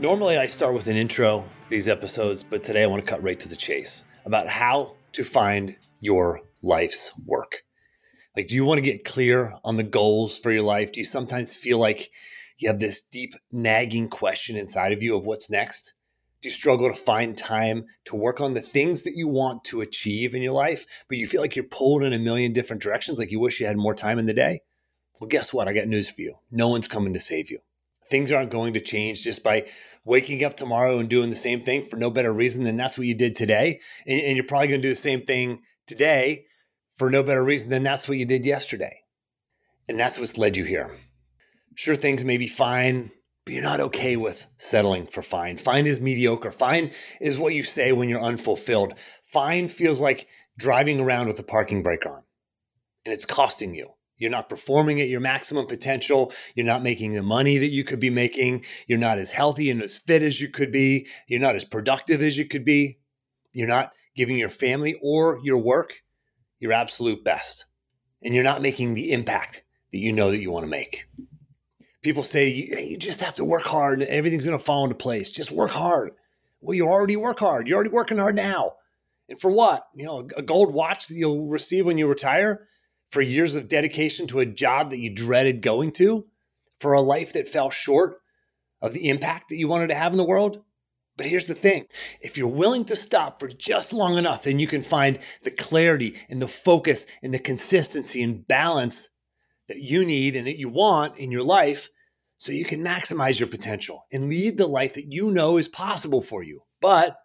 Normally I start with an intro, these episodes, but today I want to cut right to the chase about how to find your life's work. Like, do you want to get clear on the goals for your life? Do you sometimes feel like you have this deep nagging question inside of you of what's next? Do you struggle to find time to work on the things that you want to achieve in your life, but you feel like you're pulled in a million different directions, like you wish you had more time in the day? Well, guess what? I got news for you. No one's coming to save you. Things aren't going to change just by waking up tomorrow and doing the same thing for no better reason than that's what you did today. And you're probably going to do the same thing today for no better reason than that's what you did yesterday. And that's what's led you here. Sure, things may be fine, but you're not okay with settling for fine. Fine is mediocre. Fine is what you say when you're unfulfilled. Fine feels like driving around with a parking brake on, and it's costing you. You're not performing at your maximum potential. You're not making the money that you could be making. You're not as healthy and as fit as you could be. You're not as productive as you could be. You're not giving your family or your work your absolute best. And you're not making the impact that you know that you want to make. People say, you just have to work hard and everything's going to fall into place. Just work hard. Well, you already work hard. You're already working hard now. And for what? You know, a gold watch that you'll receive when you retire? For years of dedication to a job that you dreaded going to, for a life that fell short of the impact that you wanted to have in the world? But here's the thing. If you're willing to stop for just long enough, then you can find the clarity and the focus and the consistency and balance that you need and that you want in your life so you can maximize your potential and lead the life that you know is possible for you. But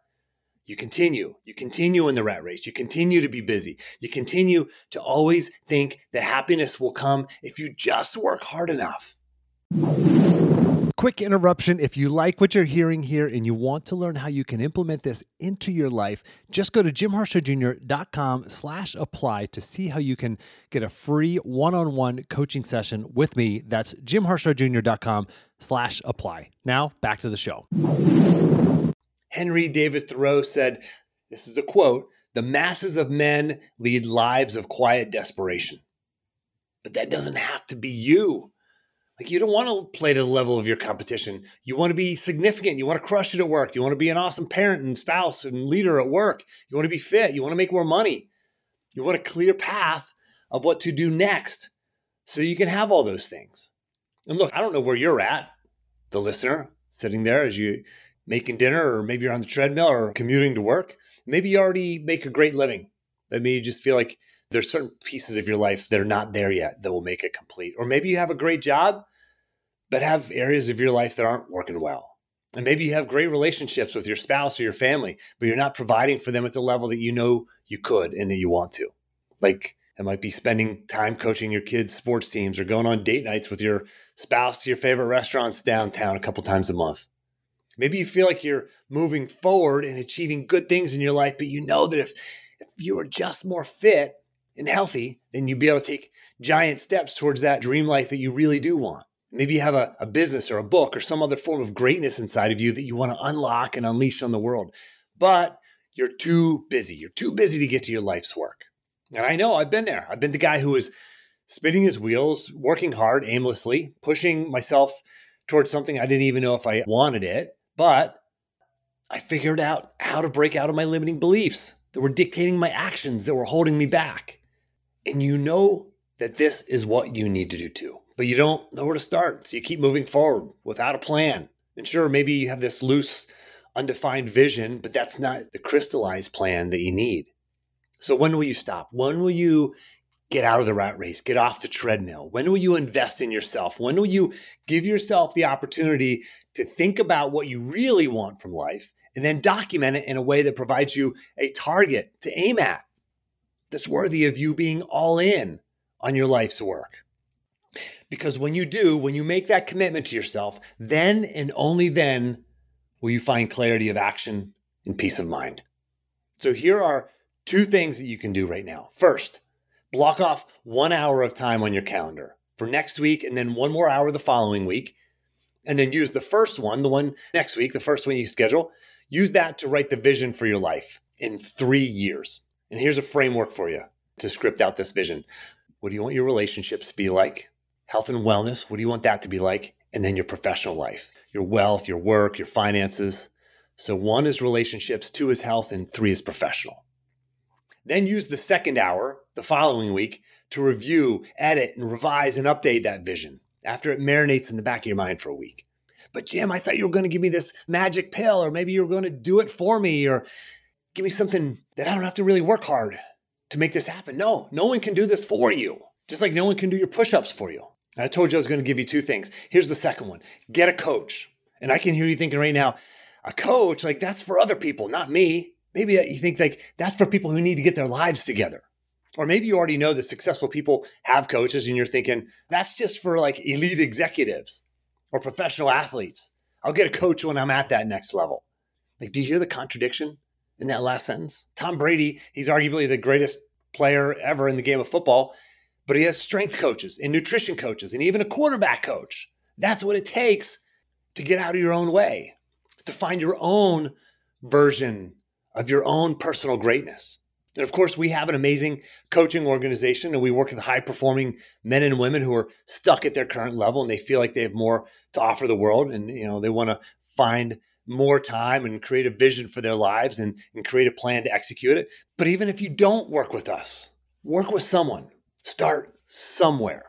you continue in the rat race. You continue to be busy. You continue to always think that happiness will come if you just work hard enough. Quick interruption. If you like what you're hearing here and you want to learn how you can implement this into your life, just go to jimharshawjr.com/apply to see how you can get a free one-on-one coaching session with me. That's jimharshawjr.com/apply. Now back to the show. Henry David Thoreau said, this is a quote, "The masses of men lead lives of quiet desperation." But that doesn't have to be you. Like, you don't want to play to the level of your competition. You want to be significant. You want to crush it at work. You want to be an awesome parent and spouse and leader at work. You want to be fit. You want to make more money. You want a clear path of what to do next so you can have all those things. And look, I don't know where you're at, the listener, sitting there as you making dinner, or maybe you're on the treadmill or commuting to work. Maybe you already make a great living. Maybe you just feel like there's certain pieces of your life that are not there yet that will make it complete. Or maybe you have a great job, but have areas of your life that aren't working well. And maybe you have great relationships with your spouse or your family, but you're not providing for them at the level that you know you could and that you want to. Like, it might be spending time coaching your kids' sports teams or going on date nights with your spouse to your favorite restaurants downtown a couple times a month. Maybe you feel like you're moving forward and achieving good things in your life, but you know that if you were just more fit and healthy, then you'd be able to take giant steps towards that dream life that you really do want. Maybe you have a business or a book or some other form of greatness inside of you that you want to unlock and unleash on the world, but you're too busy. You're too busy to get to your life's work. And I know, I've been there. I've been the guy who was spinning his wheels, working hard, aimlessly, pushing myself towards something I didn't even know if I wanted it. But I figured out how to break out of my limiting beliefs that were dictating my actions, that were holding me back. And you know that this is what you need to do too, but you don't know where to start. So you keep moving forward without a plan. And sure, maybe you have this loose, undefined vision, but that's not the crystallized plan that you need. So when will you stop? When will you get out of the rat race? Get off the treadmill. When will you invest in yourself? When will you give yourself the opportunity to think about what you really want from life and then document it in a way that provides you a target to aim at that's worthy of you being all in on your life's work? Because when you do, when you make that commitment to yourself, then and only then will you find clarity of action and peace of mind. So here are two things that you can do right now. First, block off 1 hour of time on your calendar for next week and then 1 more hour the following week. And then use the first one, the one next week, the first one you schedule, use that to write the vision for your life in 3 years. And here's a framework for you to script out this vision. What do you want your relationships to be like? Health and wellness, what do you want that to be like? and then your professional life, your wealth, your work, your finances. So 1 is relationships, 2 is health, and 3 is professional. Then use the second hour the following week to review, edit, and revise and update that vision after it marinates in the back of your mind for a week. But Jim, I thought you were going to give me this magic pill, or maybe you were going to do it for me, or give me something that I don't have to really work hard to make this happen. No, no one can do this for you. Just like no one can do your push-ups for you. I told you I was going to give you 2 things. Here's the second one. Get a coach. And I can hear you thinking right now, a coach, like that's for other people, not me. Maybe you think like that's for people who need to get their lives together. Or maybe you already know that successful people have coaches and you're thinking, that's just for like elite executives or professional athletes. I'll get a coach when I'm at that next level. Like, do you hear the contradiction in that last sentence? Tom Brady, he's arguably the greatest player ever in the game of football, but he has strength coaches and nutrition coaches and even a quarterback coach. That's what it takes to get out of your own way, to find your own version of your own personal greatness. And of course, we have an amazing coaching organization and we work with high-performing men and women who are stuck at their current level and they feel like they have more to offer the world and they want to find more time and create a vision for their lives and create a plan to execute it. But even if you don't work with us, work with someone. Start somewhere.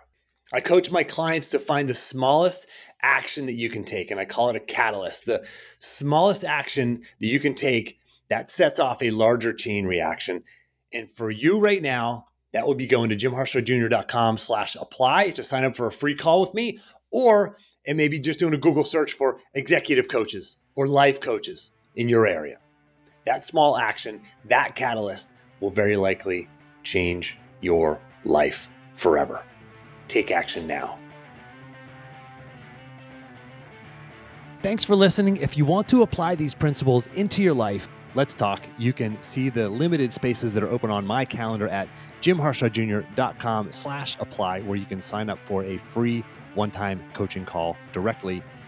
I coach my clients to find the smallest action that you can take, and I call it a catalyst. The smallest action that you can take that sets off a larger chain reaction. And for you right now, that would be going to jimharshawjr.com/apply to sign up for a free call with me, or it may be just doing a Google search for executive coaches or life coaches in your area. That small action, that catalyst will very likely change your life forever. Take action now. Thanks for listening. If you want to apply these principles into your life, let's talk. You can see the limited spaces that are open on my calendar at jimharshawjr.com/apply, where you can sign up for a free one-time coaching call directly